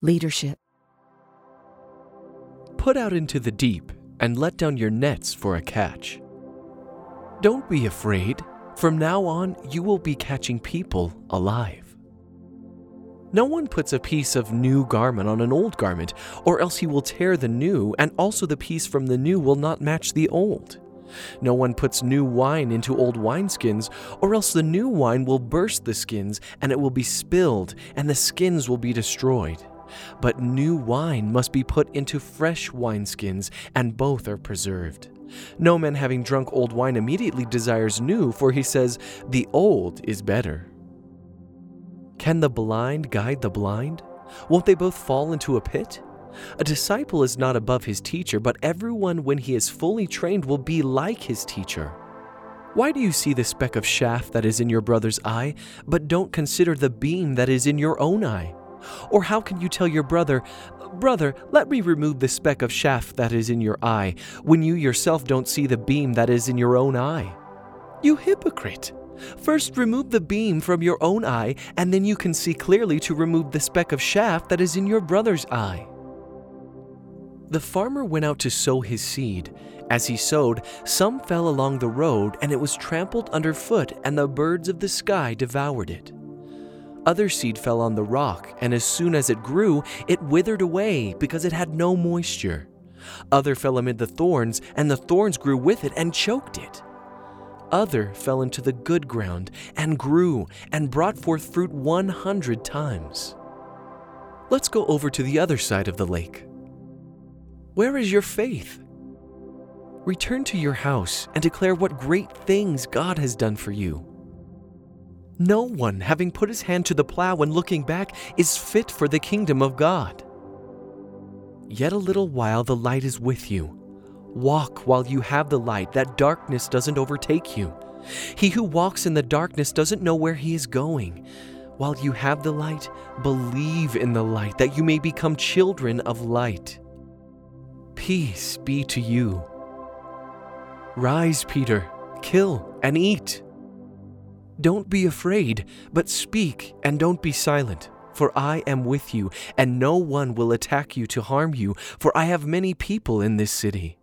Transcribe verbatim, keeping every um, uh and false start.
Leadership. Put out into the deep and let down your nets for a catch. Don't be afraid. From now on, you will be catching people alive. No one puts a piece of new garment on an old garment, or else he will tear the new, and also the piece from the new will not match the old. No one puts new wine into old wineskins, or else the new wine will burst the skins, and it will be spilled, and the skins will be destroyed. But new wine must be put into fresh wineskins, and both are preserved. No man having drunk old wine immediately desires new, for he says, "The old is better." Can the blind guide the blind? Won't they both fall into a pit? A disciple is not above his teacher, but everyone when he is fully trained will be like his teacher. Why do you see the speck of chaff that is in your brother's eye, but don't consider the beam that is in your own eye? Or how can you tell your brother, "Brother, let me remove the speck of chaff that is in your eye," when you yourself don't see the beam that is in your own eye? You hypocrite! First remove the beam from your own eye, and then you can see clearly to remove the speck of chaff that is in your brother's eye. The farmer went out to sow his seed. As he sowed, some fell along the road, and it was trampled underfoot, and the birds of the sky devoured it. Other seed fell on the rock, and as soon as it grew, it withered away because it had no moisture. Other fell amid the thorns, and the thorns grew with it and choked it. Other fell into the good ground and grew and brought forth fruit one hundred times. Let's go over to the other side of the lake. Where is your faith? Return to your house and declare what great things God has done for you. No one, having put his hand to the plow and looking back, is fit for the kingdom of God. Yet a little while the light is with you. Walk while you have the light, that darkness doesn't overtake you. He who walks in the darkness doesn't know where he is going. While you have the light, believe in the light, that you may become children of light. Peace be to you. Rise, Peter, kill and eat. Don't be afraid, but speak, and don't be silent, for I am with you, and no one will attack you to harm you, for I have many people in this city.